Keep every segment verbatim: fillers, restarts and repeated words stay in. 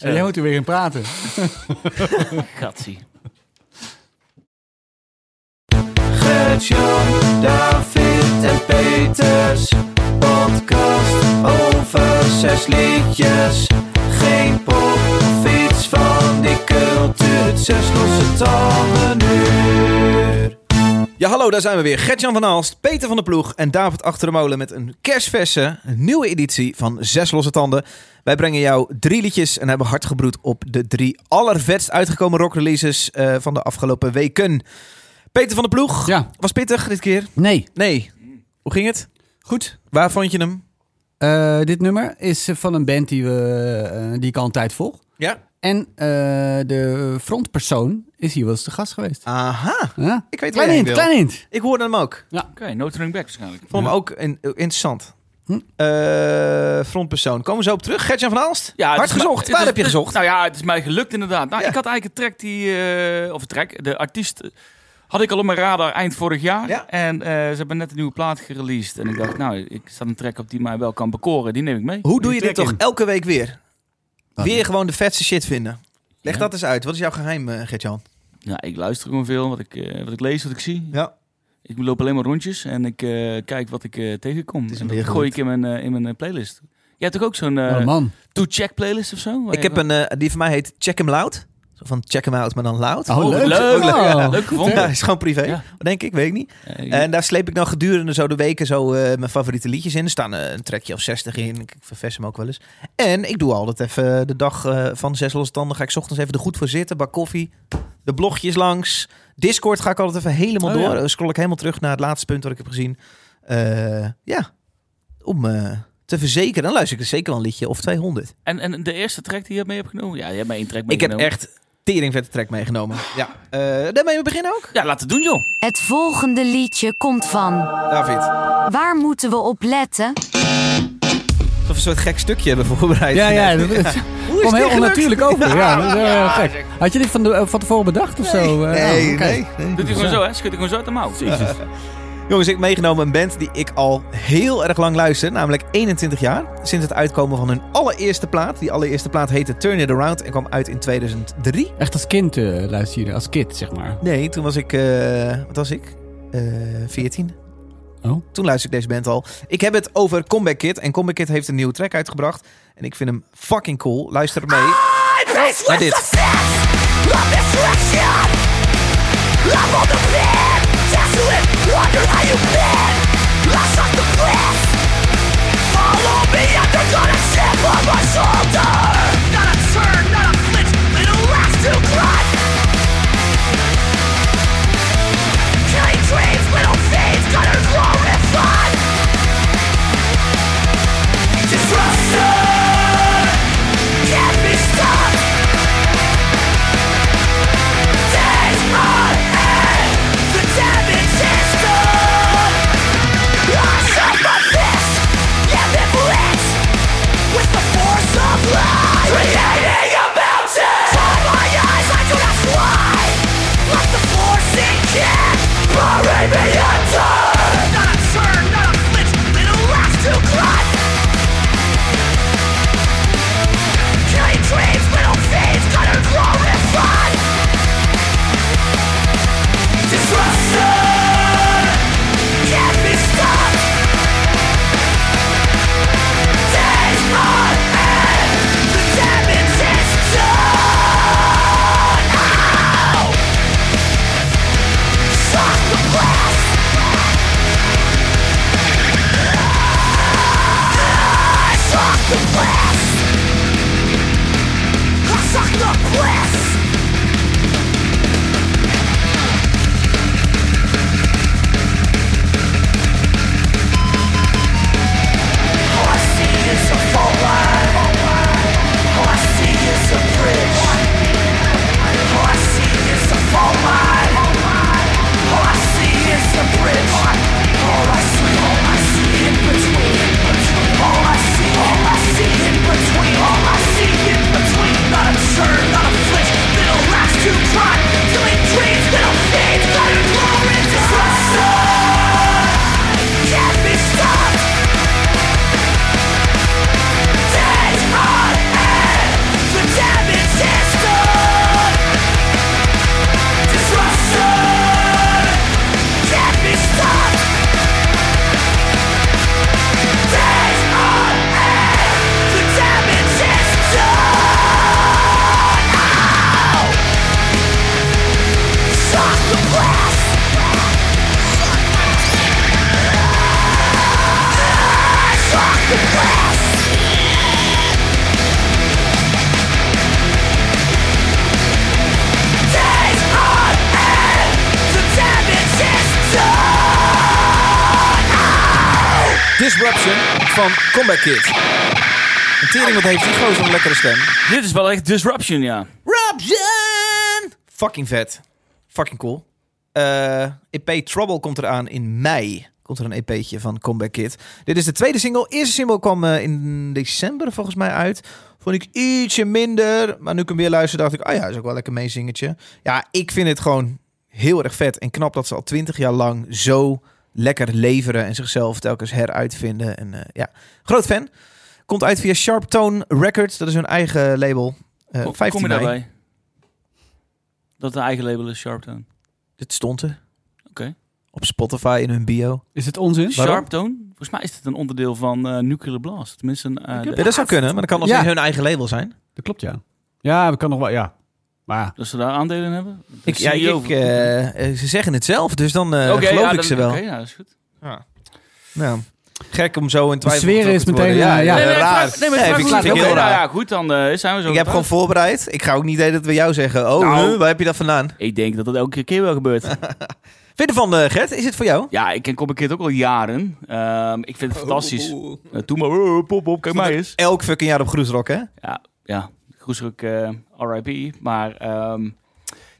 En jij moet er weer in praten. Gatsie. Gertjan, David en Peters. Podcast over zes liedjes. Geen pop of iets van die cultuur. Zes losse tanden uur. Ja, hallo, daar zijn we weer. Gertjan van Aalst, Peter van de Ploeg en David Achter de Molen met een kerstverse nieuwe editie van Zes Losse Tanden. Wij brengen jou drie liedjes en hebben hard gebroed op de drie allervetst uitgekomen rockreleases uh, van de afgelopen weken. Peter van de Ploeg, ja. Was pittig dit keer? Nee. Nee. Hoe ging het? Goed. Waar vond je hem? Uh, dit nummer is van een band die, we, uh, die ik al een tijd volg. Ja. En uh, de frontpersoon is hier wel eens te gast geweest. Aha. Ja? Ik weet waar je heen wil. Klein hint. Ik hoorde hem ook. Ja. Oké, okay, no turning back waarschijnlijk. Vond hem ja. ook in, interessant. Hm? Uh, frontpersoon. Komen we zo op terug. Gertjan van Aalst. Ja, hard gezocht. Waar heb je gezocht? Nou ja, het is mij gelukt inderdaad. Nou, ja. Ik had eigenlijk een track die... Uh, of een track, de artiest... Had ik al op mijn radar eind vorig jaar. Ja. En uh, ze hebben net een nieuwe plaat gereleased. En ik dacht, nou, ik zat een track op die mij wel kan bekoren. Die neem ik mee. Hoe doe je dit toch elke week weer? Weer gewoon de vetste shit vinden. Leg ja. dat eens uit. Wat is jouw geheim, uh, Gertjan? Ja, ik luister gewoon veel. Wat ik, uh, wat ik lees, wat ik zie. Ja. Ik loop alleen maar rondjes. En ik uh, kijk wat ik uh, tegenkom. En dat gooi ik in mijn, uh, in mijn uh, playlist. Jij hebt toch ook zo'n uh, to-check playlist of zo? Ik heb een, uh, die van mij heet Check 'em Loud. Van check hem out, maar dan loud. Oh, leuk. Leuk, leuk. Ja. Leuk gevonden. Ja, is gewoon privé, ja. denk ik. Weet ik niet. Ja, ja. En daar sleep ik dan gedurende zo de weken zo uh, mijn favoriete liedjes in. Er staan uh, een trekje of zestig in. Ik ververs hem ook wel eens. En ik doe altijd even de dag uh, van Zes Losse Tanden. Ga ik 's ochtends even er goed voor zitten. Bak koffie. De blogjes langs. Discord ga ik altijd even helemaal oh, door. Ja. Dan scroll ik helemaal terug naar het laatste punt wat ik heb gezien. Uh, ja. Om... Uh, te verzekeren, dan luister ik er zeker wel een liedje of tweehonderd. En, en de eerste track die je mee hebt genomen? Ja, je hebt maar één track meegenomen. Ik heb echt teringvette track meegenomen. Ja. Uh, daarmee we beginnen ook? Ja, laten we doen, joh. Het volgende liedje komt van... David. Waar moeten we op letten? Alsof we een soort gek stukje hebben voorbereid. Ja, ja. Dat ja. kwam heel onnatuurlijk over. Ja, ja, dat is, uh, ja, gek. Ja, had je dit van, de, van tevoren bedacht of nee, zo? Uh, nee, nou, okay. nee, nee. Doet hij gewoon zo, hè? Schudt hij gewoon zo uit de mouw. Jezus. Jongens, ik heb meegenomen een band die ik al heel erg lang luister. Namelijk eenentwintig jaar. Sinds het uitkomen van hun allereerste plaat. Die allereerste plaat heette Turn It Around en kwam uit in tweeduizend drie. Echt als kind uh, luister je? Als kid, zeg maar? Nee, toen was ik... Uh, wat was ik? Uh, veertien. Oh. Toen luister ik deze band al. Ik heb het over Comeback Kid. En Comeback Kid heeft een nieuwe track uitgebracht. En ik vind hem fucking cool. Luister mee. Ah, naar dit. Wonder how you been? Lost off the cliff. Follow me, I'm not gonna step on my shoulder. Not a turn, not a flinch, it'll last to cry. Killing dreams, little things, gonna glorify. Disruption can't be stopped. Days on end, the damage is done. Disruption van Comeback Kid. Een tering, wat heeft die gozer een lekkere stem. Dit is wel echt Disruption, ja. Disruption! Fucking vet. Fucking cool. Uh, E P Trouble komt eraan in mei. Komt er een E P'tje van Comeback Kid. Dit is de tweede single. Eerste single kwam uh, in december volgens mij uit. Vond ik ietsje minder. Maar nu ik hem weer luister, dacht ik... Ah ja, is ook wel lekker meezingetje. Ja, ik vind het gewoon heel erg vet. En knap dat ze al twintig jaar lang zo... lekker leveren en zichzelf telkens heruitvinden. En uh, ja, groot fan. Komt uit via Sharptone Records. Dat is hun eigen label. Uh, kom, kom je daarbij? Dat het een eigen label is, Sharptone? Dit stond er. Oké. Op Spotify in hun bio. Is het onzin? Sharptone? Volgens mij is het een onderdeel van uh, Nuclear Blast. Tenminste, een, uh, Nuclear Blast. Ja, dat zou kunnen, maar dat kan nog ja. in hun eigen label zijn. Dat klopt, ja. Ja, we kan nog wel, ja. Maar... dat ze daar aandelen in hebben? Ik, ja, ik, uh, ze zeggen het zelf, dus dan uh, okay, geloof ja, ik dan, ze wel. Oké, okay, ja, dat is goed. Ja. Nou, gek om zo in twijfel te worden. De sfeer is meteen ja, ja, nee, nee, raar. Nee, maar nee, ik vind het heel raar. Ja, goed, dan uh, zijn we zo. Ik heb gewoon voorbereid. Ik ga ook niet dat we jou zeggen, oh, nou, waar heb je dat vandaan? Ik denk dat dat elke keer wel gebeurt. Vind je ervan, uh, Gert? Is het voor jou? Ja, ik ken Comeback Kid ook al jaren. Uh, ik vind het fantastisch. Oh, oh, oh. Uh, Toen maar, oh, pop op, kijk mij eens. Elk fucking jaar op Groesrock, hè? Ja, ja. Groesrock, uh, R I P. Maar um,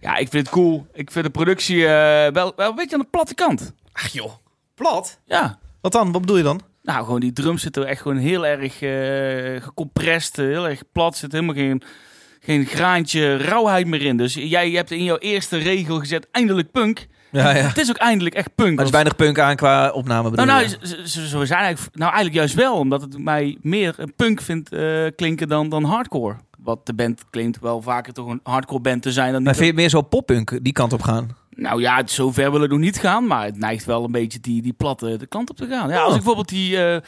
ja, ik vind het cool. Ik vind de productie uh, wel, wel een beetje aan de platte kant. Ach joh, plat? Ja. Wat dan? Wat bedoel je dan? Nou, gewoon die drums zitten echt gewoon heel erg uh, gecompressed, heel erg plat. Zit helemaal geen, geen graantje rauwheid meer in. Dus jij hebt in jouw eerste regel gezet, eindelijk punk. Ja, ja. Het is ook eindelijk echt punk. Maar er is weinig punk aan qua opname. Nou, nou, nou, zo zijn eigenlijk, nou eigenlijk juist wel. Omdat het mij meer punk vindt uh, klinken dan, dan hardcore. Wat de band claimt wel vaker toch een hardcore band te zijn. Dan maar vind je het meer zo poppunk die kant op gaan? Nou ja, zo ver willen we nog niet gaan. Maar het neigt wel een beetje die, die platte de kant op te gaan. Ja, als ik bijvoorbeeld die... Uh, en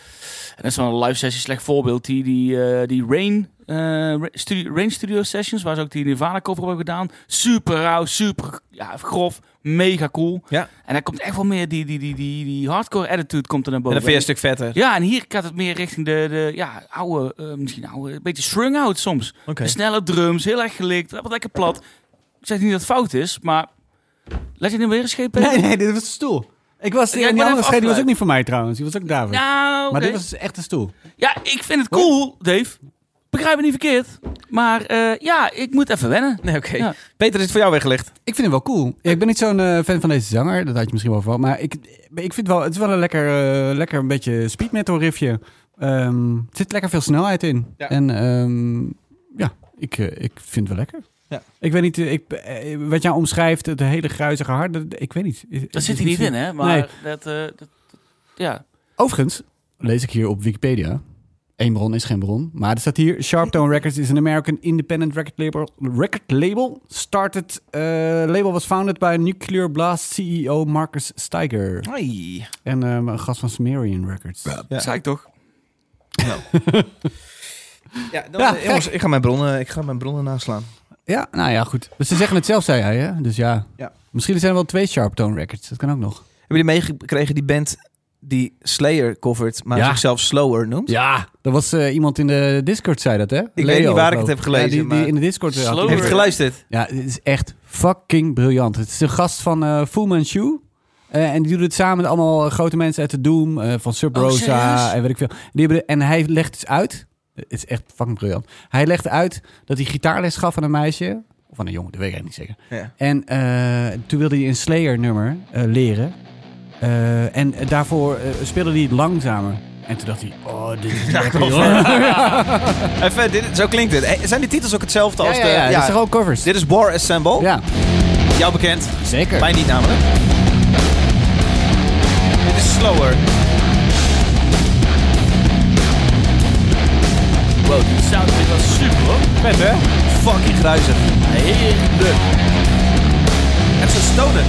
dat is wel een live sessie slecht voorbeeld. Die, die, uh, die Rain, uh, studio, Rain Studio Sessions, waar ze ook die Nirvana cover hebben gedaan. Super rauw, super ja, grof. Mega cool. Ja. En daar komt echt wel meer die, die, die, die, die hardcore attitude komt er naar boven. En dan vind je een stuk vetter. Ja, en hier gaat het meer richting de, de ja, oude, uh, misschien oude, een beetje strung out soms. Okay. Snelle drums, heel erg gelikt, wat lekker plat. Ik zeg niet dat het fout is, maar... Let je nu weer een scheep in? Nee, nee, dit was de stoel. Ik was, ja, en die andere scheep die was ook niet van mij trouwens. Die was ook David. Nou, okay. Maar dit was dus echt een stoel. Ja, ik vind het cool, Dave. Begrijp me niet verkeerd. Maar uh, ja, ik moet even wennen. Nee, oké. Okay. Ja. Peter, is het voor jou weggelegd? Ik vind het wel cool. Ja, ik ben niet zo'n uh, fan van deze zanger. Dat had je misschien wel van. Maar ik, ik vind wel, het is wel een lekker, uh, lekker een beetje speed metal riffje. Um, er zit lekker veel snelheid in. Ja. En um, ja, ik, uh, ik vind het wel lekker. Ja. Ik weet niet, ik, wat jij omschrijft, het hele gruizige hart, ik weet niet. Dat, dat zit hier niet in, hè? Maar nee. dat, uh, dat, ja. Overigens, lees ik hier op Wikipedia... Eén bron is geen bron. Maar er staat hier... Sharptone Records is an American independent record label. Record label started... Uh, label was founded by Nuclear Blast C E O Marcus Steiger. Hoi. En um, een gast van Sumerian Records. Ja, ja. Zei ik toch? Nou. ja, dan, ja, jongens, ik ga mijn bronnen, ik ga mijn bronnen naslaan. Ja, nou ja, goed. Dus ze zeggen het zelf, zei hij, hè? Dus ja. ja. Misschien zijn er wel twee Sharptone Records. Dat kan ook nog. Hebben jullie meegekregen die band... die Slayer covert, maar ja. zichzelf Slower noemt. Ja, er was uh, iemand in de Discord zei dat, hè? Ik Leo, weet niet waar ik het heb gelezen, ja, die, maar... die in de Discord had, heeft geluisterd. Ja, het is echt fucking briljant. Het is een gast van uh, Fu Manchu. Uh, en die doet het samen met allemaal grote mensen uit de Doom, uh, van Sub Rosa oh, en weet ik veel. Die hebben de, en hij legt dus uit... Het is echt fucking briljant. Hij legt uit dat hij gitaarles gaf aan een meisje... of aan een jongen, dat weet ik niet zeker. Ja. En uh, toen wilde hij een Slayer-nummer uh, leren... Uh, en daarvoor uh, speelde hij het langzamer. En toen dacht hij, oh, dit is lekker, joh. Even, dit, zo klinkt dit. Hey, zijn die titels ook hetzelfde ja, als ja, de... Ja, ja, ja, dit zijn gewoon covers. Dit is War Assemble. Ja. Jou bekend. Zeker. Mij niet namelijk. Dit is Slower. Wow, die sound is wel super, hoor. Vet, hè? Fucking gruizig. Heerlijk. Echt zo'n stoner.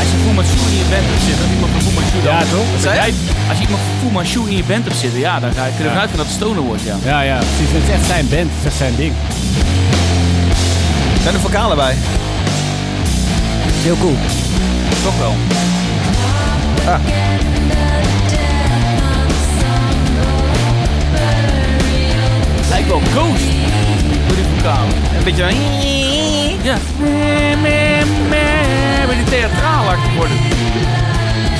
Als je Fu Manchu in je band hebt zitten, als iemand van Fu Manchu dan... Ja, toch? Wat zei je? Als je iemand van Fu Manchu in je band hebt zitten, ja, dan ga je ervan uit dat het stoner wordt, ja. Ja, ja, precies. Het is echt zijn band, het is echt zijn ding. Zijn er vocalen bij? Heel cool. Toch wel. Ah. beetje... Ja. Een beetje theatraal achter worden.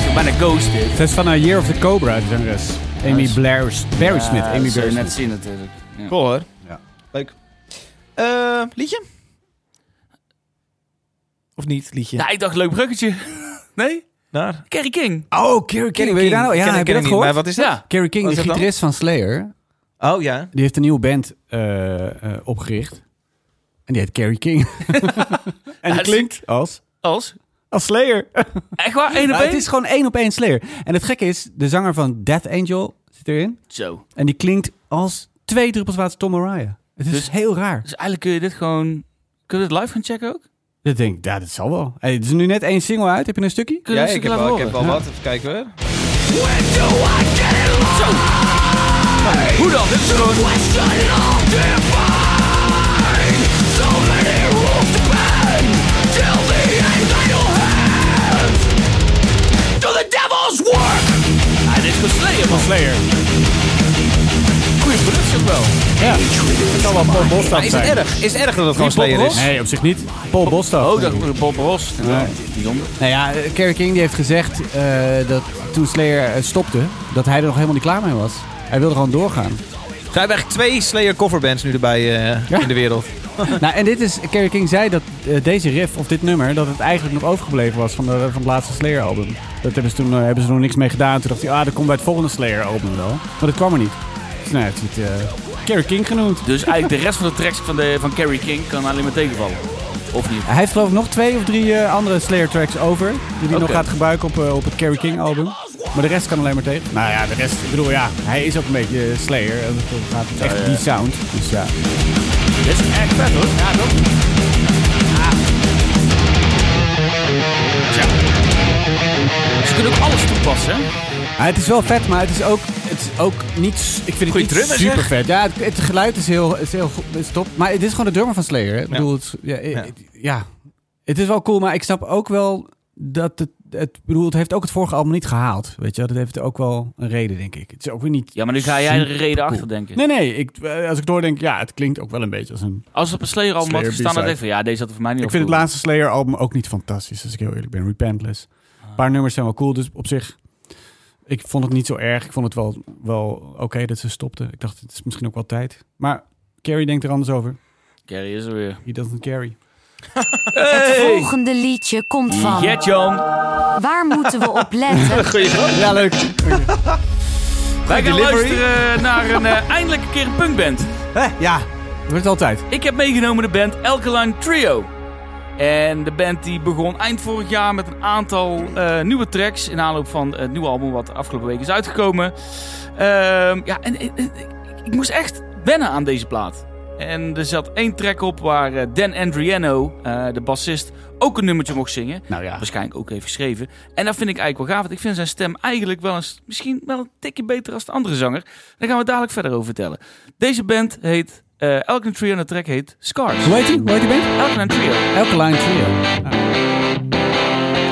Zo bijna Ghost dit. Het is van A Year of the Cobra, genres. Amy Blair, Barry Smith. Ja, Amy dat Barry Smith. Net zien natuurlijk. Ja. Cool hoor. Ja. Leuk. Uh, liedje? Of niet, liedje? Nou, ik dacht leuk bruggetje. Nee? Naar? Kerry King. Oh, Kerry King. Wil je daar nou? Ja, Kerry heb King je dat niet, gehoord? Maar wat is dat? Ja. Kerry King, de gitarist van Slayer. Oh ja. Die heeft een nieuwe band uh, uh, opgericht. En die heet Kerry King. En die klinkt als... Als? Als Slayer. Echt waar? Eén op nou, één? Het is gewoon één op één Slayer. En het gekke is, de zanger van Death Angel zit erin. Zo. En die klinkt als twee druppels water Tom Mariah. Het is dus, heel raar. Dus eigenlijk kun je dit gewoon... Kunnen we dit live gaan checken ook? Dat denk ik, ja, dat zal wel. Hey, er is nu net één single uit. Heb je een stukje? Kun je ja, een stukje ik, heb al, ik heb al ja. wat. Even kijken hoor. Zo. Nou, hoe dan? Dit is gewoon... Hij is van Slayer, man. Slayer. Goeie productie ook wel. Ja. Het kan wel Paul Bostaph zijn. Is het erg? Is het erg dat het gewoon Slayer is? Nee, op zich niet. Paul Bostaph. Oh, dat is Paul Bostaph. Nee. Nee. Nou ja, Kerry King die heeft gezegd uh, dat toen Slayer stopte, dat hij er nog helemaal niet klaar mee was. Hij wilde gewoon doorgaan. Ze hebben echt twee Slayer coverbands nu erbij uh, ja. in de wereld. Nou, en dit is... Kerry King zei dat uh, deze riff, of dit nummer... dat het eigenlijk nog overgebleven was van, de, van het laatste Slayer-album. Dat hebben ze toen uh, hebben ze nog niks mee gedaan. Toen dacht hij, ah, dat komt bij het volgende Slayer-album wel. Maar dat kwam er niet. Dus nou, het is uh, Kerry King genoemd. Dus eigenlijk de rest van de tracks van, de, van Kerry King kan alleen maar tegenvallen. Of niet? Hij heeft geloof ik nog twee of drie uh, andere Slayer-tracks over. Die hij okay. nog gaat gebruiken op, uh, op het Kerry King-album. Maar de rest kan alleen maar tegen. Nou ja, de rest... Ik bedoel, ja, hij is ook een beetje uh, Slayer. En dat gaat ja, echt ja. die sound. Dus ja... Dit is echt vet hoor. Ja, toch? Ah. Ja. Ze kunnen ook alles toepassen. Ja, het is wel vet, maar het is ook, het is ook niet... Ik vind het niet super vet. Ja, het, het geluid is heel, is heel is top. Maar dit is gewoon de drummer van Slayer. Hè? Ik bedoel, het, ja, het, ja. Het, ja, het is wel cool, maar ik snap ook wel dat het... Het, bedoel, het heeft ook het vorige album niet gehaald. Weet je, dat heeft ook wel een reden, denk ik. Het is ook weer niet. Ja, maar nu ga jij er een reden cool. achter, denk ik. Nee, nee. Ik, als ik doordenk, ja, het klinkt ook wel een beetje als een. Als op een Slayer-album had gestaan, dan denk ik, ja, deze had er voor mij niet. Ik vind het laatste Slayer-album ook niet fantastisch, als ik heel eerlijk ben. Repentless. Een ah. paar nummers zijn wel cool, dus op zich. Ik vond het niet zo erg. Ik vond het wel, wel oké okay dat ze stopte. Ik dacht, het is misschien ook wel tijd. Maar Carrie denkt er anders over. Carrie is er weer. He doesn't carry. Hey. Het volgende liedje komt van... Gertjan. Waar moeten we op letten? Goeie grap. Ja, leuk. Okay. Wij gaan luisteren naar een uh, eindelijk een keer een punkband. Hè? Ja, dat wordt altijd. Ik heb meegenomen de band Alkaline Trio. En de band die begon eind vorig jaar met een aantal uh, nieuwe tracks... in aanloop van het nieuwe album wat de afgelopen week is uitgekomen. Uh, ja, en ik, ik, ik moest echt wennen aan deze plaat. En er zat één track op waar Dan Andriano, uh, de bassist, ook een nummertje mocht zingen. Nou ja. Waarschijnlijk ook heeft geschreven. En dat vind ik eigenlijk wel gaaf. Want ik vind zijn stem eigenlijk wel eens, misschien wel een tikje beter als de andere zanger. Daar gaan we dadelijk verder over vertellen. Deze band heet uh, Alkaline Trio en de track heet Scars. Hoe heet die? Hoe heet die band? Alkaline Trio. Alkaline Trio. Ah.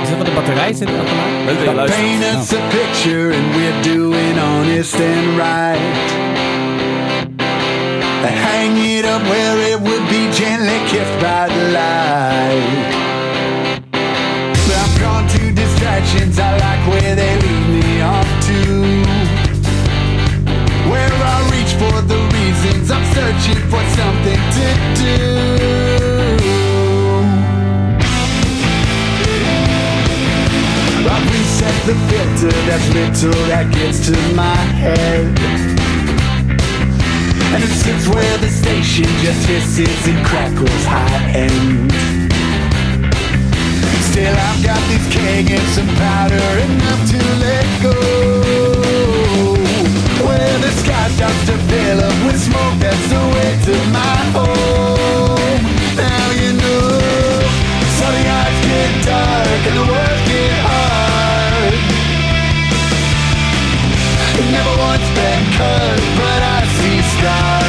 Is dat wat de batterij zit? Alkaline? Leuk dat je luistert. Paint us a picture and we're doing honest and right. Hang it up where it would be gently kissed by the light. I've gone to distractions, I like where they lead me off to. Where I reach for the reasons I'm searching for something to do. I've reset the filter that's mental that gets to my head. And it sits where the station just hisses and crackles high end. Still I've got this keg and some powder enough to let go. Where the sky starts to fill up with smoke, that's the way to my home. Now you know. So the eyes get dark and the words get hard. It never once been cursed, but I see stars.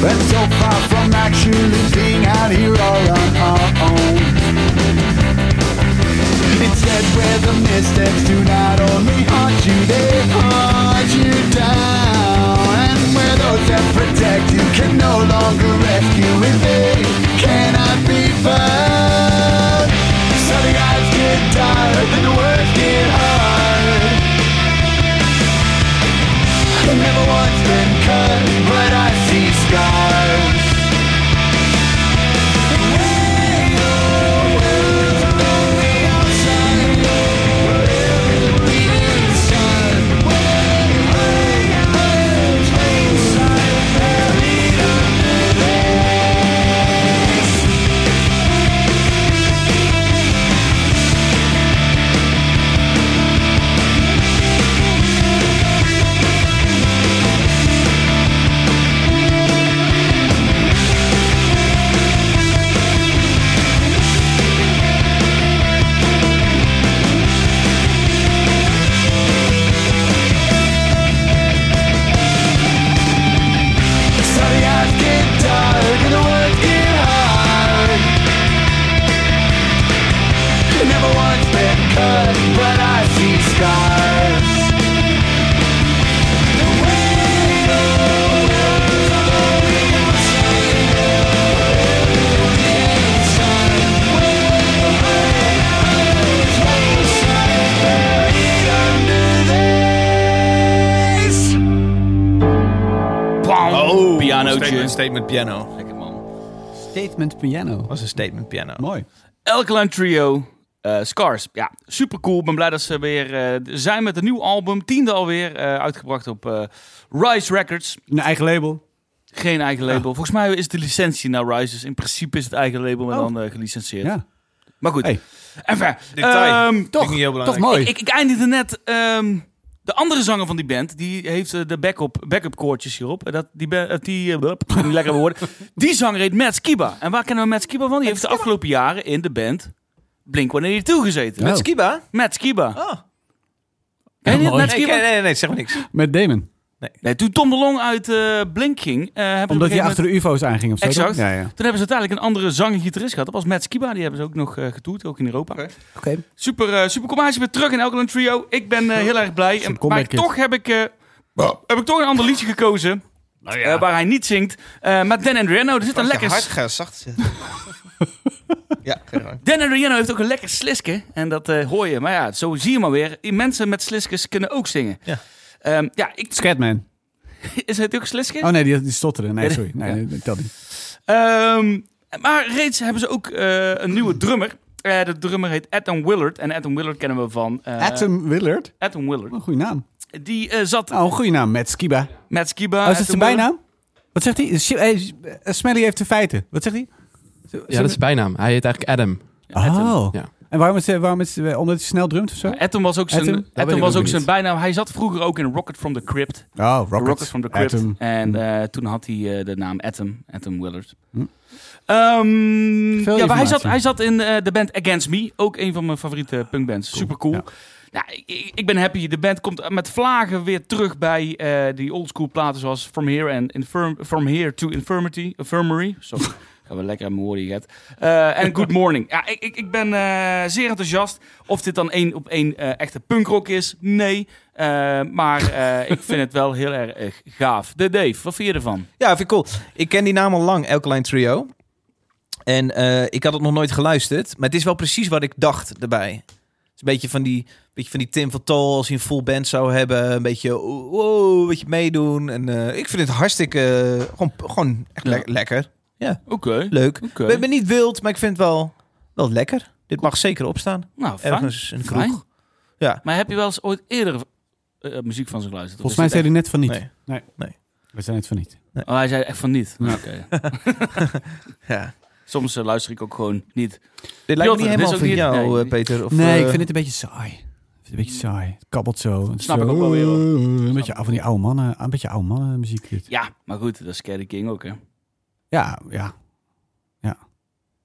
But so far from actually being out here all on our own. Instead where the missteps do not only haunt you, they haunt you down. And where those that protect you can no longer rescue if they cannot be found. So the eyes get tired and the words get hard. I've never once been cut, but I see scars. Statement piano. Lekker man. Statement piano. Dat was een statement piano. Mooi. Alkaline Trio, uh, Scars. Ja, super cool. Ben blij dat ze weer uh, zijn met een nieuw album. Tiende alweer, uh, uitgebracht op uh, Rise Records. Een eigen label? Geen eigen label. Oh. Volgens mij is de licentie naar Rise. Dus in principe is het eigen label, maar oh. dan uh, gelicenseerd. Ja. Maar goed. Hey. Enfin, detail. Um, toch, niet heel belangrijk. Toch mooi. Ik, ik, ik eindigde net... Um, De andere zanger van die band, die heeft de backup, backup koortjes hierop. Dat, die, die, uh, die, lekker woorden. Die zanger heet Matt Skiba. En waar kennen we Matt Skiba van? Die Matt heeft Skiba. De afgelopen jaren in de band Blink one eighty-two gezeten. Oh. Matt Skiba? Matt Skiba. Oh. Ken je dit, Matt Skiba? Nee, nee, nee, zeg maar niks. Matt Damon. Nee. nee, toen Tom de Long uit uh, Blink ging... Uh, Omdat hij achter de U F O's aanging of zo? Exact. Ja, ja. Toen hebben ze uiteindelijk een andere zanger-gitarist gehad. Dat was Matt Skiba. Die hebben ze ook nog uh, getoerd, ook in Europa. Okay. Okay. Super, uh, super combinatie weer terug in Alkaline Trio. Ik ben uh, heel erg blij. En, maar toch heb ik, uh, heb ik toch een ander liedje gekozen... Nou ja. uh, waar hij niet zingt. Uh, maar Dan Andriano, er zit een lekker... Hard gaan, zacht zitten. Ja, Dan Andriano heeft ook een lekker sliske. En dat uh, hoor je. Maar ja, zo zie je maar weer. Mensen met sliskes kunnen ook zingen. Ja. Um, ja, ik... Scatman. Is het ook slisken? Oh nee, die, die stotteren. Nee, sorry. Nee, ja. nee, dat niet. Um, maar reeds hebben ze ook uh, een nieuwe drummer. Uh, de drummer heet Atom Willard. En Atom Willard kennen we van... Uh, Atom Willard? Atom Willard. Een goede naam. Die uh, zat... Oh, een goede naam. Matt Skiba. Matt Skiba. Oh, is dat zijn bijnaam? Wat zegt hij? Smelly heeft de feiten. Wat zegt hij? Ja, dat is bijnaam. Hij heet eigenlijk Adam. Oh. Atom, ja. En waarom is, waarom is omdat hij snel drumt of zo? Atom was ook zijn, Atom? Atom was ook zijn bijnaam. Hij zat vroeger ook in Rocket from the Crypt. Oh, Rocket, the Rocket from the Crypt. Atom. En uh, toen had hij uh, de naam Atom, Atom Willard. Hm. Um, ja, maar hij zat, hij zat in uh, de band Against Me. Ook een van mijn favoriete punkbands. Cool. Super cool. Ja. Nou, ik, ik ben happy. De band komt met vlagen weer terug bij uh, die oldschool platen zoals From Here and Infirm, From Here to Infirmity, Infirmary. Sorry. Gaan we lekker aan mijn woorden gehad. En uh, Good Morning. Ja, ik, ik, ik ben uh, zeer enthousiast. Of dit dan één op één uh, echte punkrock is? Nee. Uh, maar uh, ik vind het wel heel erg gaaf. De Dave, wat vind je ervan? Ja, vind ik cool. Ik ken die naam al lang, Alkaline Trio. En uh, ik had het nog nooit geluisterd. Maar het is wel precies wat ik dacht erbij. Het is een beetje van die, beetje van die Tim van Tol als hij een full band zou hebben. Een beetje, wow, wat je meedoen. En uh, ik vind het hartstikke, uh, gewoon, gewoon echt le- ja. lekker. Ja, okay. Leuk. Okay. Ik ben niet wild, maar ik vind het wel, wel lekker. Dit cool. Mag zeker opstaan. Nou, fijn. Ergens een kroeg. Ja. Maar heb je wel eens ooit eerder uh, muziek van ze geluisterd? Volgens mij zei hij net van niet. Nee. nee. nee. We zijn net van niet. Nee. Oh, hij zei echt van niet. Ja. Oké. Okay. ja. Soms uh, luister ik ook gewoon niet. Dit lijkt Jolten, me niet helemaal van jou, nee. Peter. Of, nee, ik vind het een beetje saai. Een beetje saai. Het kabbelt zo. Dat snap zo. Ik ook wel weer. Hoor. Een beetje van die oude mannen. Een beetje oude mannen muziek. Dit. Ja, maar goed. Dat is Kerry King ook, hè. Ja, ja, ja. Dat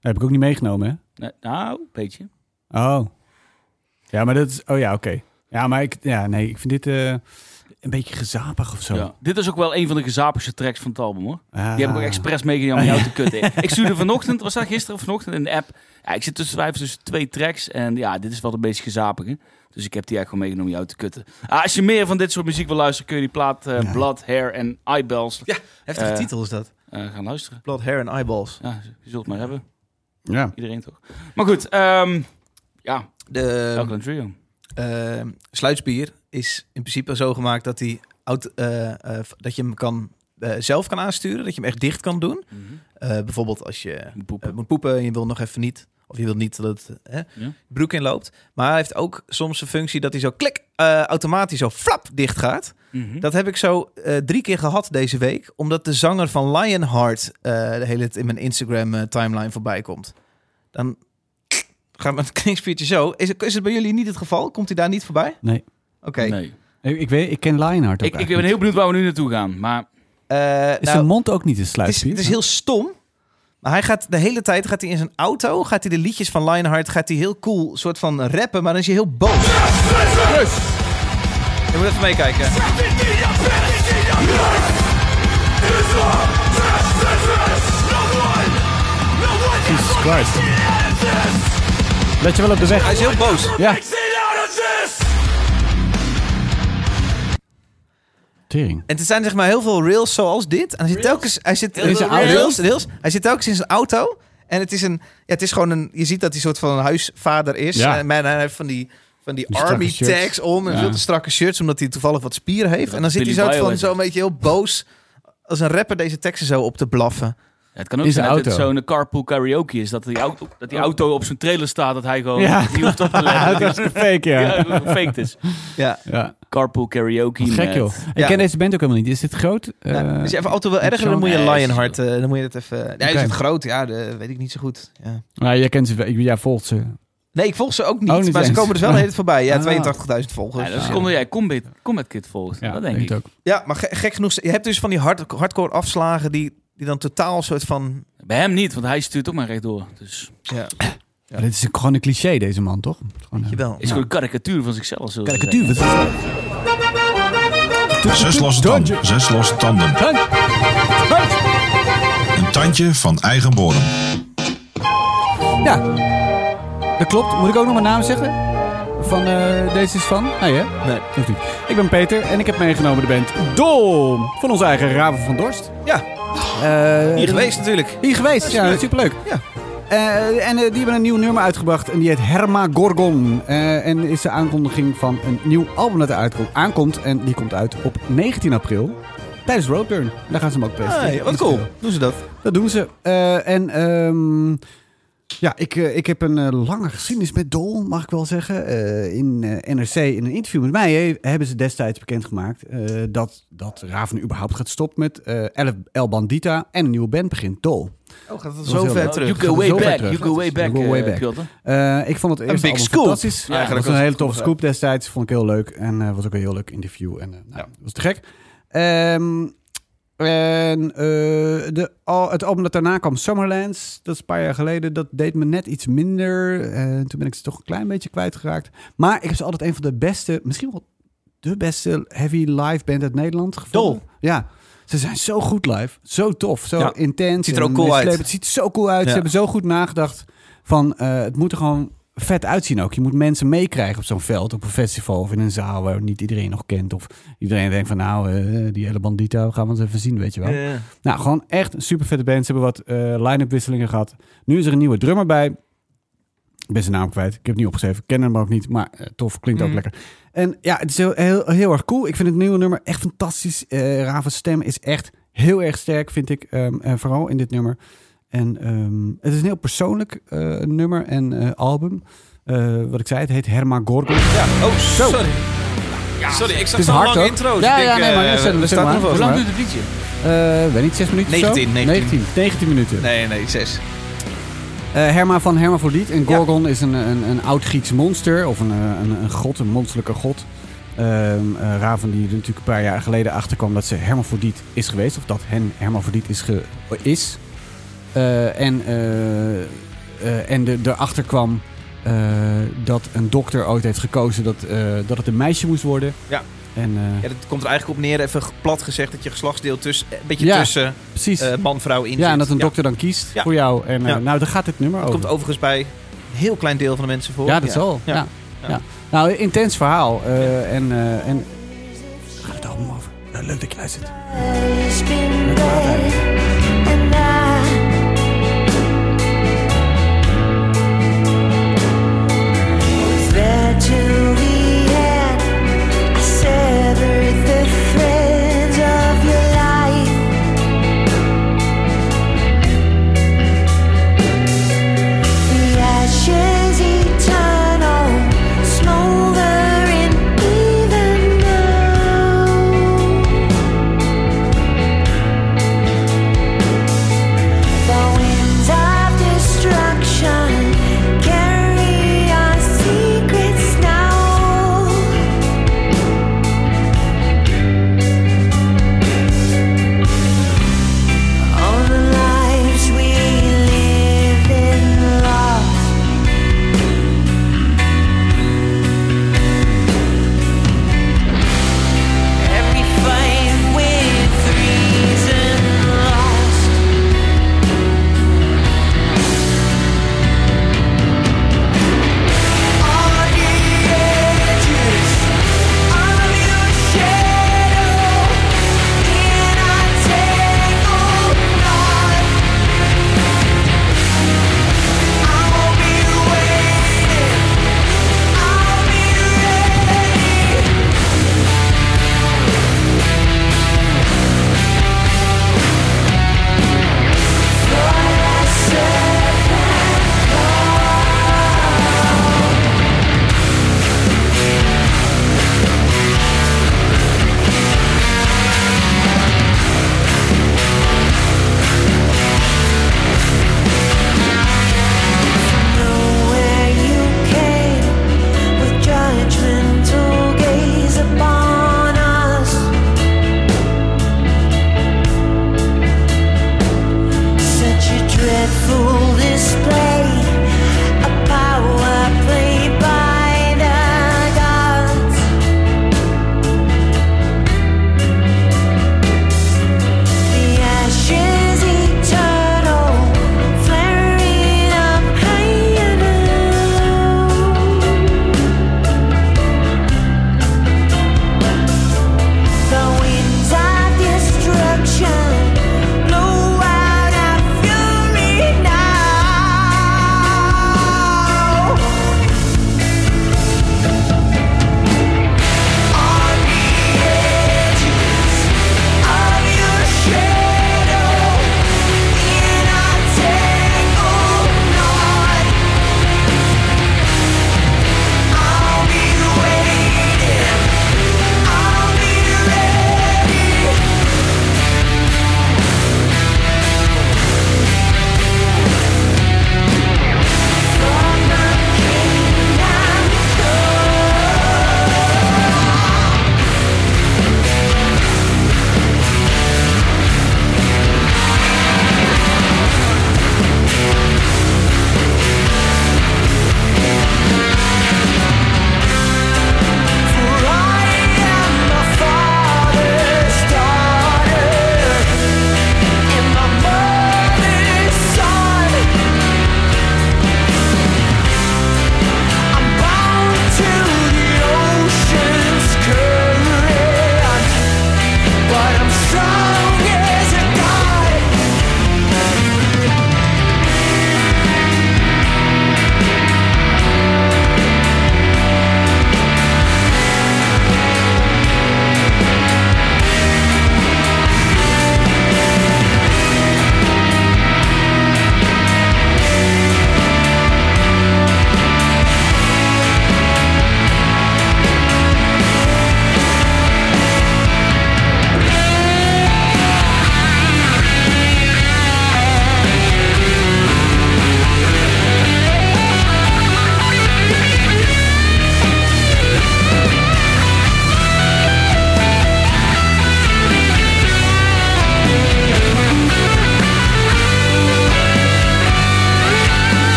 heb ik ook niet meegenomen, hè? Nee, nou, een beetje. Oh. Ja, maar dat is... Oh ja, oké. Okay. Ja, maar ik... Ja, nee, ik vind dit... Uh, een beetje gezapig of zo. Ja. Dit is ook wel een van de gezapigste tracks van het album, hoor. Ah. Die heb ik ook expres meegenomen om jou te kutten. Ik stuurde vanochtend, was dat gisteren of vanochtend, in de app. Ja, ik zit tussen vijf, tussen twee tracks. En ja, dit is wel een beetje gezapige. Dus ik heb die eigenlijk gewoon meegenomen om jou te kutten. Ah, als je meer van dit soort muziek wil luisteren, kun je die plaat uh, ja. Blood, Hair and Eyeballs... Ja, heftige uh, titel is dat. Uh, gaan luisteren. Blood, Hair and Eyeballs. Ja, je zult het maar hebben. Ja. Iedereen toch. Maar goed, um, ja. De Alkaline Trio. Uh, Sluitspier is in principe zo gemaakt dat, die auto, uh, uh, dat je hem kan, uh, zelf kan aansturen. Dat je hem echt dicht kan doen. Mm-hmm. Uh, bijvoorbeeld als je moet poepen. Uh, moet poepen en je wil nog even niet... Of je wilt niet dat het eh, ja. broek inloopt. Maar hij heeft ook soms een functie dat hij zo klik uh, automatisch zo flap dicht gaat. Mm-hmm. Dat heb ik zo uh, drie keer gehad deze week. Omdat de zanger van Lionheart uh, de hele tijd in mijn Instagram uh, timeline voorbij komt. Dan gaat mijn knikspiertje zo. Is, is het bij jullie niet het geval? Komt hij daar niet voorbij? Nee. Oké. Okay. Nee. Ik, ik, weet, ik ken Lionheart ook. Ik, ik ben heel benieuwd waar we nu naartoe gaan. Maar... Uh, is nou, zijn mond ook niet een sluitspier? Het is, het is heel stom. Maar hij gaat de hele tijd gaat hij in zijn auto, gaat hij de liedjes van Lionheart, gaat hij heel cool soort van rappen, maar dan is hij heel boos. Je moet even meekijken. Jesus Christ. Let je wel op de weg. Hij is heel boos. Ja. Tering. En er zijn zeg maar heel veel rails zoals dit. En hij zit telkens, hij zit in zijn rails, rails, rails, hij zit telkens in zijn auto. En het is een, ja, het is gewoon een. Je ziet dat hij soort van een huisvader is. Ja. En hij heeft van die, van die, die army tags om en ja. zulke strakke shirts, omdat hij toevallig wat spieren heeft. Ja, en dan zit Billie hij zo van zo'n beetje heel boos als een rapper deze teksten zo op te blaffen. Ja, het kan ook zijn dat het zo'n carpool karaoke is. Dat die auto, dat die auto op zijn trailer staat. Dat hij gewoon ja. niet hoeft op te letten. Dat is gefaked, ja. ja gefaked is. Ja. ja. Carpool karaoke. Wat gek, joh. Ja. Ik ken deze band ook helemaal niet. Is dit groot? Ja. Uh, is je even auto wel erger, dan moet je Lionheart... Uh, dan moet je dat even... Ja, okay. Is het groot? Ja, dat weet ik niet zo goed. Ja. Maar jij kent ze... Jij volgt ze... Nee, ik volg ze ook niet. Oh, niet maar eens. Ze komen dus wel de hele tijd voorbij. Ja, tweeëntachtigduizend volgers. Ja, dat komt omdat jij Combat, Combat Kid volgt. Ja, dat denk ik. Ook. Ja, maar gek genoeg... Je hebt dus van die hard, hardcore afslagen die... Die dan totaal een soort van... Bij hem niet, want hij stuurt ook maar rechtdoor. Dus... Ja. Ja. Dit is gewoon een cliché, deze man, toch? Gewoon, uh... wel. Het is gewoon een karikatuur van zichzelf. Karikatuur? Zes losse tanden. Zes losse tanden. Een tandje van eigen bodem. Ja, dat klopt. Moet ik ook nog mijn naam zeggen? Van uh, deze is van? Nee, hè? Nee, hoeft niet. Ik ben Peter en ik heb meegenomen de band DOOL. Van onze eigen Raven van Dorst. Ja. Uh, hier geweest natuurlijk. Hier geweest, ja, leuk. Superleuk. Ja. Uh, en uh, die hebben een nieuw nummer uitgebracht en die heet Herma Gorgon. Uh, en is de aankondiging van een nieuw album dat er aankomt. En die komt uit op negentien april tijdens Roadburn. Daar gaan ze hem ook presenteren. Hey, wat cool, doen ze dat? Dat doen ze. Uh, en... Um, Ja, ik, ik heb een uh, lange geschiedenis met DOOL, mag ik wel zeggen. Uh, in uh, N R C, in een interview met mij, he, hebben ze destijds bekendgemaakt... Uh, dat, dat Raven überhaupt gaat stoppen met uh, El, El Bandita en een nieuwe band begint, DOOL. Oh, gaat het zo ver terug. You go way back, you go way back, uh, back. Uh, ik vond het eerste album fantastisch. Ja, ja, dat was een hele toffe scoop destijds, vond ik heel leuk. En uh, was ook een heel leuk interview en uh, nou, ja. was te gek. Um, En uh, de, al, het album dat daarna kwam, Summerlands, dat is een paar jaar geleden. Dat deed me net iets minder. Uh, toen ben ik ze toch een klein beetje kwijtgeraakt. Maar ik heb ze altijd een van de beste, misschien wel de beste heavy live band uit Nederland gevonden. DOOL. Ja, ze zijn zo goed live. Zo tof, zo ja. intens. Ziet er ook cool uit. Het ziet er zo cool uit. Ja. Ze hebben zo goed nagedacht van uh, het moet er gewoon vet uitzien ook. Je moet mensen meekrijgen op zo'n veld, op een festival of in een zaal waar niet iedereen nog kent. Of iedereen denkt van nou, uh, die hele bandita, gaan we eens even zien, weet je wel. Uh. Nou, gewoon echt een super vette band. Ze hebben wat uh, line-up wisselingen gehad. Nu is er een nieuwe drummer bij. Ik ben zijn naam kwijt. Ik heb het niet opgeschreven. Ik ken hem ook niet, maar uh, tof. Klinkt mm. ook lekker. En ja, het is heel, heel, heel erg cool. Ik vind het nieuwe nummer echt fantastisch. Uh, Raven's stem is echt heel erg sterk, vind ik. Um, en vooral in dit nummer. En um, het is een heel persoonlijk uh, nummer en uh, album. Uh, wat ik zei, het heet Herma Gorgon. Ja, oh, zo. sorry. Ja, sorry, ik zag zo'n lange intro. Ja, ja, nee, maar zet hem maar. Hoe lang duurt het liedje? Uh, weet niet, zes minuten of zo? negentien minuten. Nee, nee, zes. Uh, Herma van Hermafrodiet. En Gorgon ja. is een, een, een oud Grieks monster. Of een, een, een god, een monsterlijke god. Um, uh, Raven die er natuurlijk een paar jaar geleden achter kwam dat ze Hermafrodiet is geweest. Of dat hen Hermafrodiet is ge- is. Uh, en uh, uh, en de, erachter kwam uh, dat een dokter ooit heeft gekozen dat, uh, dat het een meisje moest worden. Ja. En, uh... ja, dat komt er eigenlijk op neer, even plat gezegd, dat je geslachtsdeel tussen, een beetje ja, tussen uh, man-vrouw in zit. Ja, en dat een ja. dokter dan kiest ja. voor jou. En uh, ja. nou, daar gaat dit nummer dat over. Dat komt overigens bij een heel klein deel van de mensen voor. Ja, dat zal. Ja. Ja. Ja. Ja. Nou, intens verhaal. Uh, ja. En, uh, en... gaat het allemaal over. Nou, leuk dat je luistert.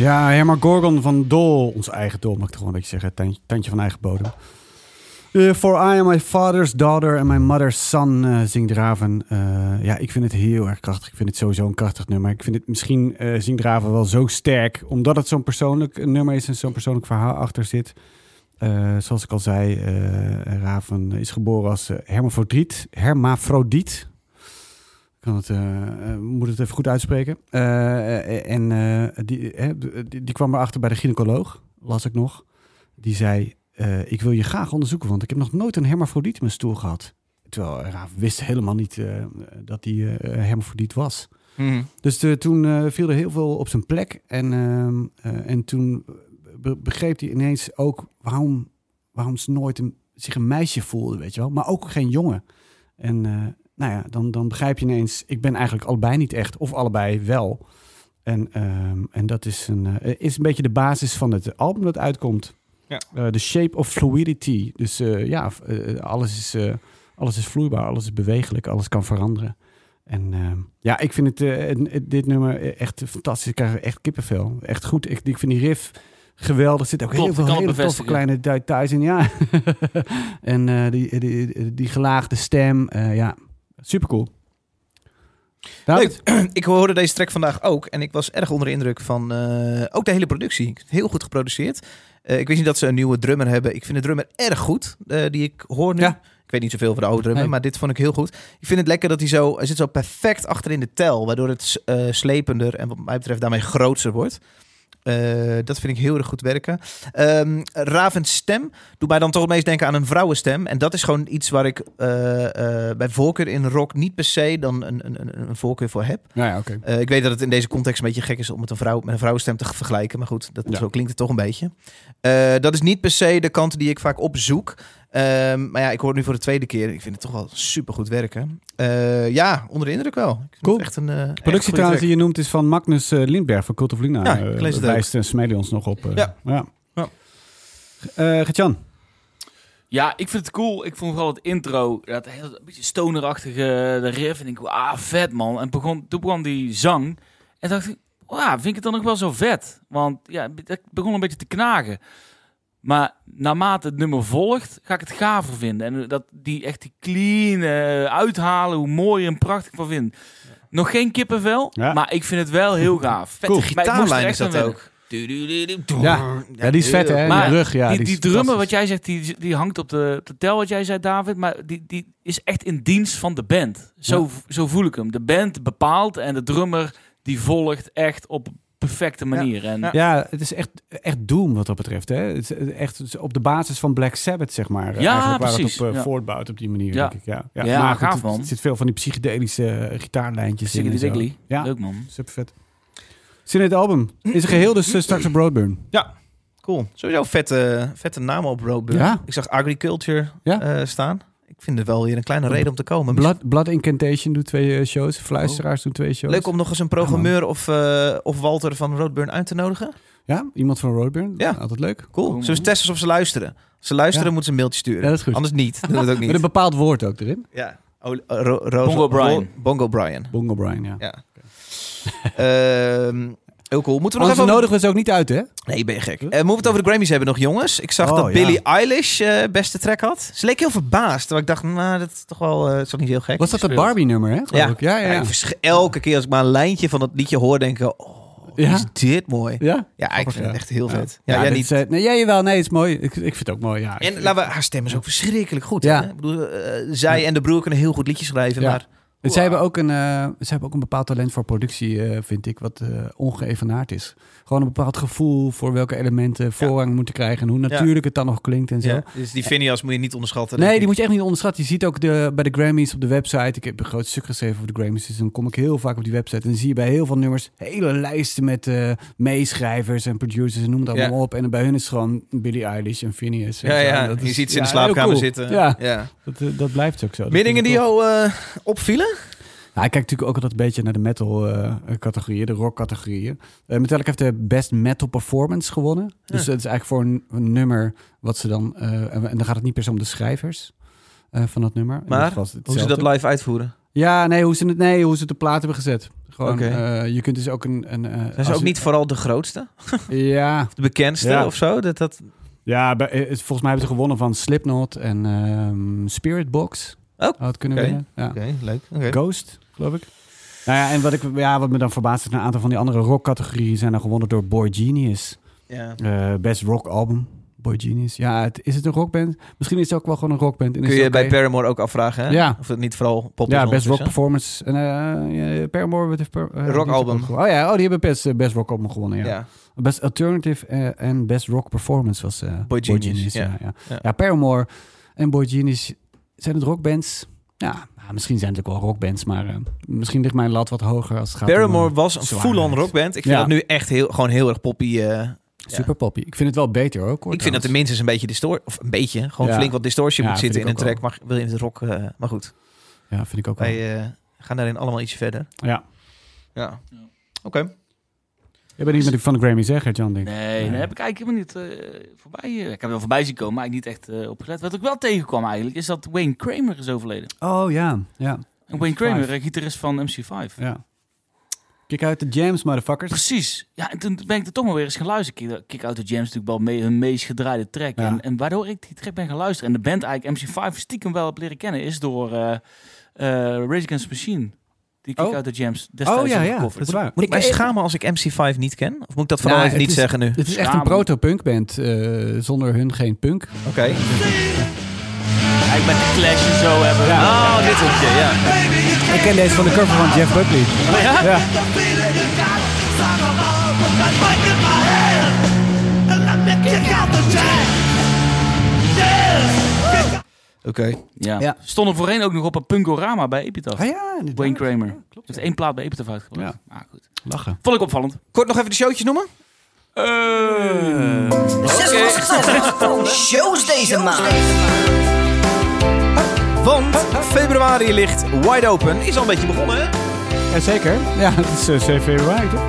Ja, Herma Gorgon van DOOL. Ons eigen DOOL, mag ik toch gewoon een beetje zeggen. Tandje, tandje van eigen bodem. Uh, For I am my father's daughter and my mother's son, uh, zingt Raven. Uh, ja, ik vind het heel erg krachtig. Ik vind het sowieso een krachtig nummer. Ik vind het misschien uh, zingt Raven wel zo sterk, omdat het zo'n persoonlijk nummer is en zo'n persoonlijk verhaal achter zit. Uh, zoals ik al zei, uh, Raven is geboren als uh, hermafrodiet. Hermafrodiet. Kan het, uh, uh, moet het even goed uitspreken. Uh, uh, en uh, die, uh, die, die kwam erachter bij de gynaecoloog, las ik nog. Die zei, uh, ik wil je graag onderzoeken, want ik heb nog nooit een hermafrodiet in mijn stoel gehad. Terwijl Raven wist helemaal niet uh, dat hij uh, hermafrodiet was. Mm. Dus uh, toen uh, viel er heel veel op zijn plek. En, uh, uh, en toen be- begreep hij ineens ook waarom, waarom ze nooit een, zich een meisje voelde, weet je wel. Maar ook geen jongen. En... Uh, Nou ja, dan, dan begrijp je ineens, ik ben eigenlijk allebei niet echt, of allebei wel. En, um, en dat is een, uh, is een beetje de basis van het album dat uitkomt. Ja. Uh, the shape of fluidity. Dus uh, ja, uh, alles, is, uh, alles is vloeibaar, alles is bewegelijk, alles kan veranderen. En uh, ja, ik vind het, uh, dit nummer echt fantastisch. Ik krijg echt kippenvel. Echt goed. Ik, ik vind die riff geweldig. Er zitten ook Klopt, heel veel hele toffe kleine details in. Ja. en uh, die, die, die gelaagde stem, uh, ja... Super cool. Leuk. Ik hoorde deze track vandaag ook. En ik was erg onder de indruk van uh, ook de hele productie. Heel goed geproduceerd. Uh, ik wist niet dat ze een nieuwe drummer hebben. Ik vind de drummer erg goed, uh, die ik hoor nu. Ja. Ik weet niet zoveel van de oude drummer, hey. maar dit vond ik heel goed. Ik vind het lekker dat hij zo... Hij zit zo perfect achter in de tel, waardoor het uh, slepender en wat mij betreft daarmee groter wordt. Uh, dat vind ik heel erg goed werken. Um, Ravens stem doet mij dan toch het meest denken aan een vrouwenstem. En dat is gewoon iets waar ik uh, uh, bij voorkeur in rock niet per se dan een, een, een voorkeur voor heb. Ja, ja, okay. uh, ik weet dat het in deze context een beetje gek is om het een vrouw, met een vrouwenstem te vergelijken. Maar goed, dat, ja. zo klinkt het toch een beetje. Uh, dat is niet per se de kant die ik vaak opzoek. Uh, maar ja, ik hoor het nu voor de tweede keer. Ik vind het toch wel super goed werken. Uh, ja, onder de indruk wel. Ik cool. Echt een, uh, de productie trouwens die je noemt is van Magnus uh, Lindberg van Cult of Luna. Ja, ik lees uh, het wijst en smijden ons nog op. Uh, ja. ja. ja. Uh, Gertjan? Ja, ik vind het cool. Ik vond vooral het intro, dat heel een beetje stonerachtige de riff. En ik dacht, ah, vet man. En begon, toen begon die zang. En dacht ik, ah, vind ik het dan nog wel zo vet? Want ja, het begon een beetje te knagen. Maar naarmate het nummer volgt, ga ik het gaver vinden. En dat die echt die clean uh, uithalen, hoe mooi en prachtig van vind. Nog geen kippenvel, ja. maar ik vind het wel heel gaaf. Cool. Gitaarlijn is dat ook. Ja. ja, die is vet hè, maar die rug. Ja, die, die, die drummer wat jij zegt, die, die hangt op de, op de tel wat jij zei David. Maar die, die is echt in dienst van de band. Zo, ja. zo voel ik hem. De band bepaalt en de drummer die volgt echt op... perfecte manier. Ja, en... ja, het is echt, echt doom wat dat betreft. Hè? Het is echt op de basis van Black Sabbath, zeg maar. Ja, eigenlijk waar precies. het op uh, ja. voortbouwt op die manier, ja. denk ik. Ja, ja. ja maar gaaf, goed, man. Er zit veel van die psychedelische gitaarlijntjes Psychedelic. in. Ja, leuk, man. Super vet. Zin in het album. In zijn geheel dus uh, straks op Roadburn. Ja, cool. Sowieso vette, vette namen op Roadburn. Ja. Ik zag Agriculture ja. uh, staan. Ik vind er wel weer een kleine reden om te komen. Blood, Blood Incantation doet twee shows. Fluisteraars oh. doen twee shows. Leuk om nog eens een programmeur of, uh, of Walter van Roadburn uit te nodigen. Ja, iemand van Roadburn. Ja. Altijd leuk. Cool. Zullen we eens testen of ze luisteren? Als ze luisteren, ja. moeten ze een mailtje sturen. Ja, dat is goed. Anders niet. Dat ook niet. Met een bepaald woord ook erin. Ja. O, ro, ro, Bongo Brian. Bongo Brian. Bongo Brian, ja. ja. Okay. Uh, heel cool. Moeten we nog even over... nodigen we ze ook niet uit, hè? Nee, ben je gek. Uh, moeten we het over de Grammys hebben nog, jongens? Ik zag oh, dat ja. Billie Eilish uh, beste track had. Ze leek heel verbaasd. Terwijl ik dacht, nou, nah, dat is toch wel uh, is toch niet heel gek. Was dat dat Barbie-nummer, hè? Ja. Ja, ja, ja. ja vers- elke keer als ik maar een lijntje van dat liedje hoor, denk ik... Oh, ja? is dit mooi. Ja, ja ik vind ja. het echt heel ja. vet. Ja, ja, jij niet. Is, uh, nee, jij wel. Nee, het is mooi. Ik, ik vind het ook mooi, ja. En laten we, haar stem is ook verschrikkelijk goed. Ja. Hè? Ik bedoel, uh, zij ja. en de broer kunnen heel goed liedjes schrijven, ja. maar... Wow. Zij hebben ook een, uh, zij hebben ook een bepaald talent voor productie, uh, vind ik, wat uh, ongeëvenaard is. Gewoon een bepaald gevoel voor welke elementen voorrang ja. moeten krijgen en hoe natuurlijk ja. het dan nog klinkt en zo. Ja. Dus die Phineas moet je niet onderschatten. Nee, die moet je echt niet onderschatten. Je ziet ook de, bij de Grammys op de website, ik heb een groot stuk geschreven over de Grammys, dus dan kom ik heel vaak op die website en dan zie je bij heel veel nummers hele lijsten met uh, meeschrijvers en producers en noem dat ja. allemaal op. En bij hun is het gewoon Billie Eilish en Phineas. En ja, ja. En dat je is, ziet ze ja, in de slaapkamer cool. zitten. Ja, ja. Dat, uh, dat blijft ook zo. Meer dingen die jou uh, opvielen? Nou, ik kijk natuurlijk ook altijd een beetje naar de metal-categorieën, uh, de rock-categorieën. Uh, Metallica heeft de Best Metal Performance gewonnen. Ja. Dus dat is eigenlijk voor een, een nummer wat ze dan... Uh, en dan gaat het niet per se om de schrijvers uh, van dat nummer. Maar hoe ze dat live uitvoeren? Ja, nee, hoe ze het, nee, hoe ze het op plaat hebben gezet. Gewoon, okay. uh, je kunt dus ook een... een uh, Zijn ze ook je, niet vooral de grootste? Ja. Of de bekendste ja. of zo? Dat, dat... Ja, bij, volgens mij hebben ze gewonnen van Slipknot en um, Spiritbox. Oh, oké. Okay. Ja. Okay, leuk. Okay. Ghost, geloof ik. Nou ja, en wat, ik, ja, wat me dan verbaast is... een aantal van die andere rockcategorieën zijn dan gewonnen door Boy Genius. Ja. Uh, best rock album. Boy Genius. Ja, het, is het een rockband? Misschien is het ook wel gewoon een rockband. En kun je okay. bij Paramore ook afvragen, hè? Ja. Of het niet vooral pop is. Ja, best rock is, performance. En, uh, Paramore... Uh, Rockalbum. Oh ja, oh, die hebben best, uh, best rock album gewonnen, ja. ja. Best alternative en uh, best rock performance was uh, Boy, Boy Genius. Genius ja. Ja, ja. Ja. ja, Paramore en Boy Genius... Zijn het rockbands? Ja, nou, misschien zijn het ook wel rockbands, maar uh, misschien ligt mijn lat wat hoger als het gaat Paramore om, uh, was een full-on rockband. Ik vind ja. dat nu echt heel, gewoon heel erg poppy... Uh, Super poppy. Ik vind het wel beter ook. Hoor, ik vind dat er minstens een beetje distortie... Of een beetje. Gewoon ja. flink wat distortie ja, moet zitten in een track. Maar wil je in het rock... Uh, maar goed. Ja, vind ik ook wel. Wij uh, gaan daarin allemaal ietsje verder. Ja. Ja. Oké. Okay. Je bent niet met van de Grammy, zeg Gertjan, denk ik. Nee, nee, heb ik eigenlijk helemaal niet uh, voorbij. Uh, ik heb wel voorbij zien komen, maar ik niet echt uh, opgelet. Wat ik wel tegenkwam eigenlijk, is dat Wayne Kramer is overleden. Oh ja, ja. En Wayne Kramer, uh, gitarist van M C vijf. Ja. Kick out the jams, motherfuckers. Precies. Ja, en toen ben ik er toch maar weer eens gaan luisteren. Kick out the jams is natuurlijk wel mee, hun meest gedraaide track. Ja. En, en waardoor ik die track ben gaan luisteren en de band eigenlijk M C vijf stiekem wel heb leren kennen, is door uh, uh, Rage Against the Machine. Die Kick oh. Out the Jams destijds. Oh ja, ja, dat is waar. Moet ik mij schamen als ik M C vijf niet ken? Of moet ik dat vooral nou, even niet is, zeggen nu? Het is echt een proto-punkband. Uh, zonder hun geen punk. Oké. Okay. Ja, ik ben de Clash en zo hebben. Ja. Oh, dit hoekje, ja. Ik ken deze van de cover van Jeff Buckley. Oh, ja? Ja. Oké. Okay. Ja. ja. Stonden voorheen ook nog op een Punkorama bij Epitaph. Ah ja, Wayne Kramer. Ja, klopt. Heeft één plaat bij Epitaph uitgebracht. Ja. Ah, goed. Lachen. Vond ik opvallend. Kort nog even de showtjes noemen? Uh, uh, okay. Shows deze maand. Want februari ligt wide open. Is al een beetje begonnen, hè? Ja, zeker. Ja, het is zeven februari, toch?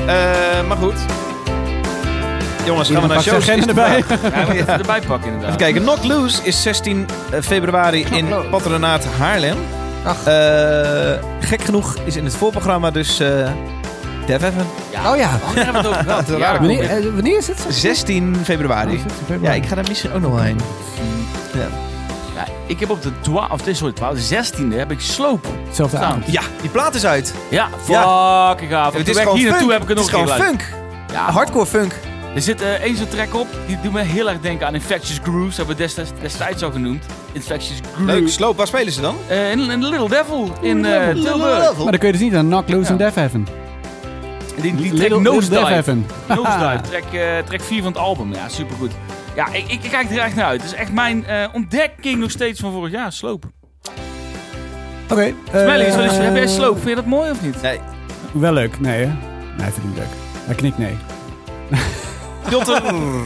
Uh, maar goed. Jongens, gaan we naar shows. Agenda erbij. Ja, we ja. erbij pakken inderdaad. Even kijken, Knock Loose is zestien februari in Patronaat Haarlem. Ach. Uh, gek genoeg is in het voorprogramma dus uh, Deafheaven. Ja. Oh ja. Oh, ja. Wanneer, wanneer is het? zestien februari. Oh, zestien februari. Ja, ik ga daar misschien ook nog wel heen. Ja. Ja, ik heb op de twaalfde, of sorry, twaalfde, zestiende heb ik Sloop. Hetzelfde avond. Ja, die plaat is uit. Ja, fucking gaaf. Ja, het is gewoon hier funk. Heb ik het nog het is gewoon funk. Ja, hardcore funk. Er zit uh, één zo'n track op, die doet me heel erg denken aan Infectious Grooves, hebben we destijds, destijds al genoemd. Infectious Grooves. Leuk, Sloop, waar spelen ze dan? Uh, in, in Little Devil, in uh, Tilburg. Maar dan kun je dus niet aan Knock Loose en Deafheaven. Die, die track Little, Nose Dive. Nose Dive, track, uh, track vier van het album, ja supergoed. Ja, ik, ik kijk er echt naar uit, het is echt mijn uh, ontdekking nog steeds van vorig jaar, Sloop. Oké. Okay, uh, uh, heb jij Sloop, vind je dat mooi of niet? Nee. Wel leuk, nee hè? Nee, vind ik niet leuk. Hij knikt nee. Filter,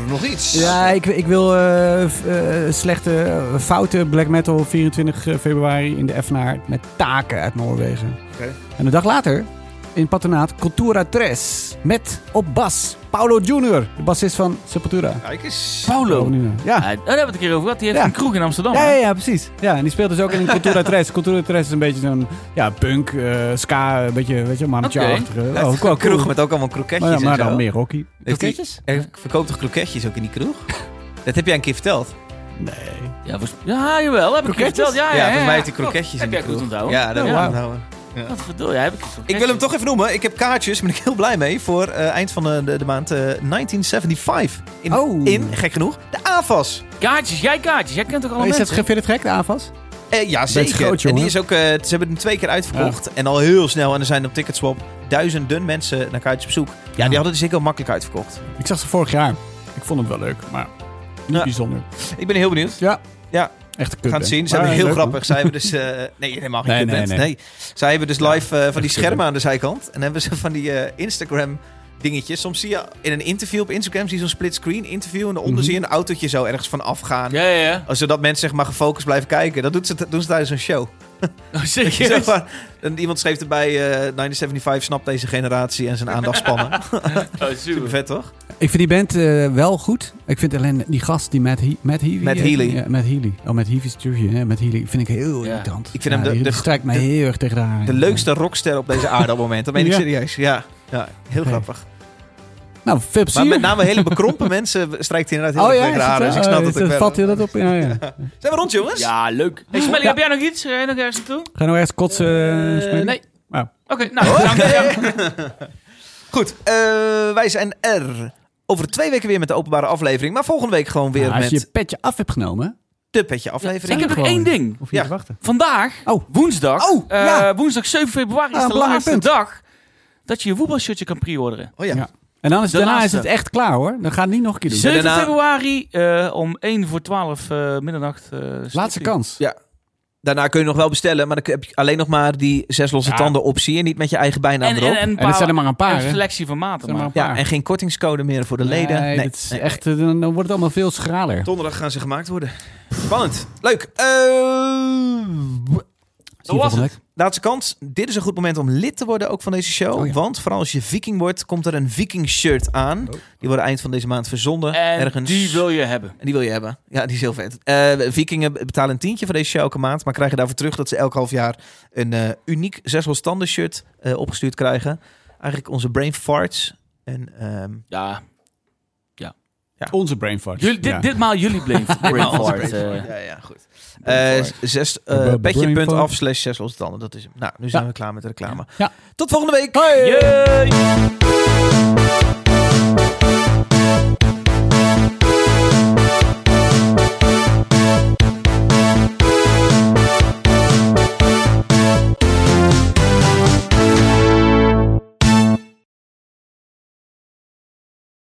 nog iets. Ja, ik, ik wil uh, f, uh, slechte, foute black metal vierentwintig februari in de Effenaar met Taken uit Noorwegen. Okay. En een dag later in Patronaat Cultura Tres met op bas Paulo junior, de bassist van Sepultura. Kijk eens. Paulo? Ja. Uh, daar hebben we het een keer over gehad. Die heeft ja. een kroeg in Amsterdam. Ja, ja, ja, precies. Ja, en die speelt dus ook in Cultura Tres. Cultura Tres is een beetje zo'n ja, punk, uh, ska, een beetje, weet je, mamacha-achtige. Okay. Oh, een kroeg met ook allemaal kroketjes maar, ja, maar en zo. Maar dan meer rocky. Kroketjes? Er verkoopt toch kroketjes ook in die kroeg? Dat heb jij een keer verteld? Nee. Ja, voor... ja jawel. Heb ik je verteld. Ja, ja, ja, ja, volgens mij heeft hij kroketjes in de kroeg. Ja, dat moet ik onthouden. Ja. Wat verdoel, ja, heb ik, ik wil hem toch even noemen. Ik heb kaartjes, ben ik heel blij mee, voor uh, eind van de, de, de maand uh, negentien vijfenzeventig. In, oh. in, gek genoeg, de AFAS. Kaartjes, jij kaartjes. Jij kent toch allemaal mensen. Is dat, vind je het gek, de AFAS? Uh, ja, zeker. Groot, en die is ook, uh, ze hebben hem twee keer uitverkocht. Ja. En al heel snel. En er zijn op Ticketswap duizenden mensen naar kaartjes op zoek. Ja, ja. Die hadden dus zeker makkelijk uitverkocht. Ik zag ze vorig jaar. Ik vond het wel leuk, maar niet ja. bijzonder. Ik ben heel benieuwd. Ja. Ja. Echt een we gaan het zien. Ze hebben ah, heel leuk, grappig. Zij hebben dus... Uh, nee, helemaal geen nee, nee, nee. nee. Zij hebben dus live uh, van die schermen aan de zijkant. En hebben ze van die uh, Instagram dingetjes. Soms zie je in een interview op Instagram... zie je zo'n splitscreen interview. En daaronder mm-hmm. zie je een autootje zo ergens van afgaan. Ja, ja, ja. Zodat mensen zeg maar gefocust blijven kijken. Dat doen ze, doen ze tijdens een show. Oh, serieus? En iemand schreef erbij, uh, negentien vijfenzeventig snapt deze generatie en zijn aandachtspannen. Oh, super vet, toch? Ik vind die band uh, wel goed. Ik vind alleen die gast, die Matt, He- Matt Healy. Matt Healy. Ja, Matt Healy. Oh, Matt Healy is natuurlijk. Ja, Matt Healy vind ik heel ja. irritant. Ik vind ja, hem de, de, strijkt mij de, heel erg tegen haar. De leukste rockster op deze aarde op het moment. Dat meen ik ja. serieus. Ja, ja heel okay. grappig. Nou, veel plezier. Maar met name hele bekrompen mensen strijkt hij inderdaad heel oh, erg ja, raar. Dus ik snap oh, dat, dat ik vat je dat op? Ja, ja. Ja. Zijn we rond, jongens? Ja, leuk. Hey, Smelly, ja. heb jij nog iets? Ga je nog ergens naartoe? Ga je nog ergens kotsen? Uh, nee. Oh. Oké, okay, nou. Oh, okay. Goed, uh, wij zijn er over twee weken weer met de openbare aflevering. Maar volgende week gewoon weer nou, als met... Als je petje af hebt genomen... De petje aflevering. Ja, ik heb nog één ding. Of je ja. te wachten. Vandaag, oh. woensdag, oh, ja. uh, woensdag zeven februari ah, is de laatste punt. dag... dat je je voetbalshirtje kan pre-orderen. Oh ja. ja. En dan is, daarna laatste. is het echt klaar, hoor. Dan gaat het niet nog een keer doen. zeven februari uh, om één voor twaalf uh, middernacht. Uh, Laatste kans. Ja. Daarna kun je nog wel bestellen, maar dan heb je alleen nog maar die zes losse ja. tanden optie en niet met je eigen bijnaam erop. En, en, en, en dat zijn er maar een paar. Een selectie van maten. Maar. Ja, en geen kortingscode meer voor de nee, leden. Nee, het is nee. echt, dan wordt het allemaal veel schraler. Donderdag gaan ze gemaakt worden. Spannend. Leuk. Uh, Dat was het. Laatste kans. Dit is een goed moment om lid te worden ook van deze show. Oh ja. Want vooral als je viking wordt, komt er een viking shirt aan. Oh. Die worden eind van deze maand verzonden. En ergens. die wil je hebben. En die wil je hebben. Ja, die is heel vet. Uh, Vikingen betalen een tientje voor deze show elke maand. Maar krijgen daarvoor terug dat ze elk half jaar een uh, uniek zes losse tanden shirt uh, opgestuurd krijgen. Eigenlijk onze brain farts. En, um... ja. ja. Ja. Onze brain farts. Jul- dit, ja. Ditmaal jullie brain farts. Uh. Ja, ja, goed. Uh, zes, uh, petje.af slash zes losse tanden. Dat is hem. Nou, nu zijn ja. we klaar met de reclame. Ja. Tot volgende week. Hoi.